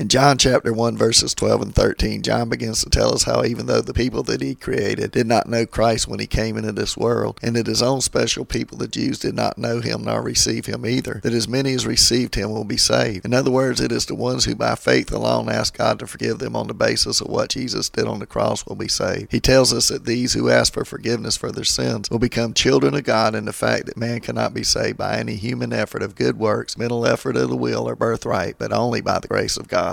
In John chapter 1, verses 12 and 13, John begins to tell us how even though the people that he created did not know Christ when he came into this world, and that his own special people, the Jews, did not know him nor receive him either, that as many as received him will be saved. In other words, it is the ones who by faith alone ask God to forgive them on the basis of what Jesus did on the cross will be saved. He tells us that these who ask for forgiveness for their sins will become children of God, and the fact that man cannot be saved by any human effort of good works, mental effort of the will, or birthright, but only by the grace of God.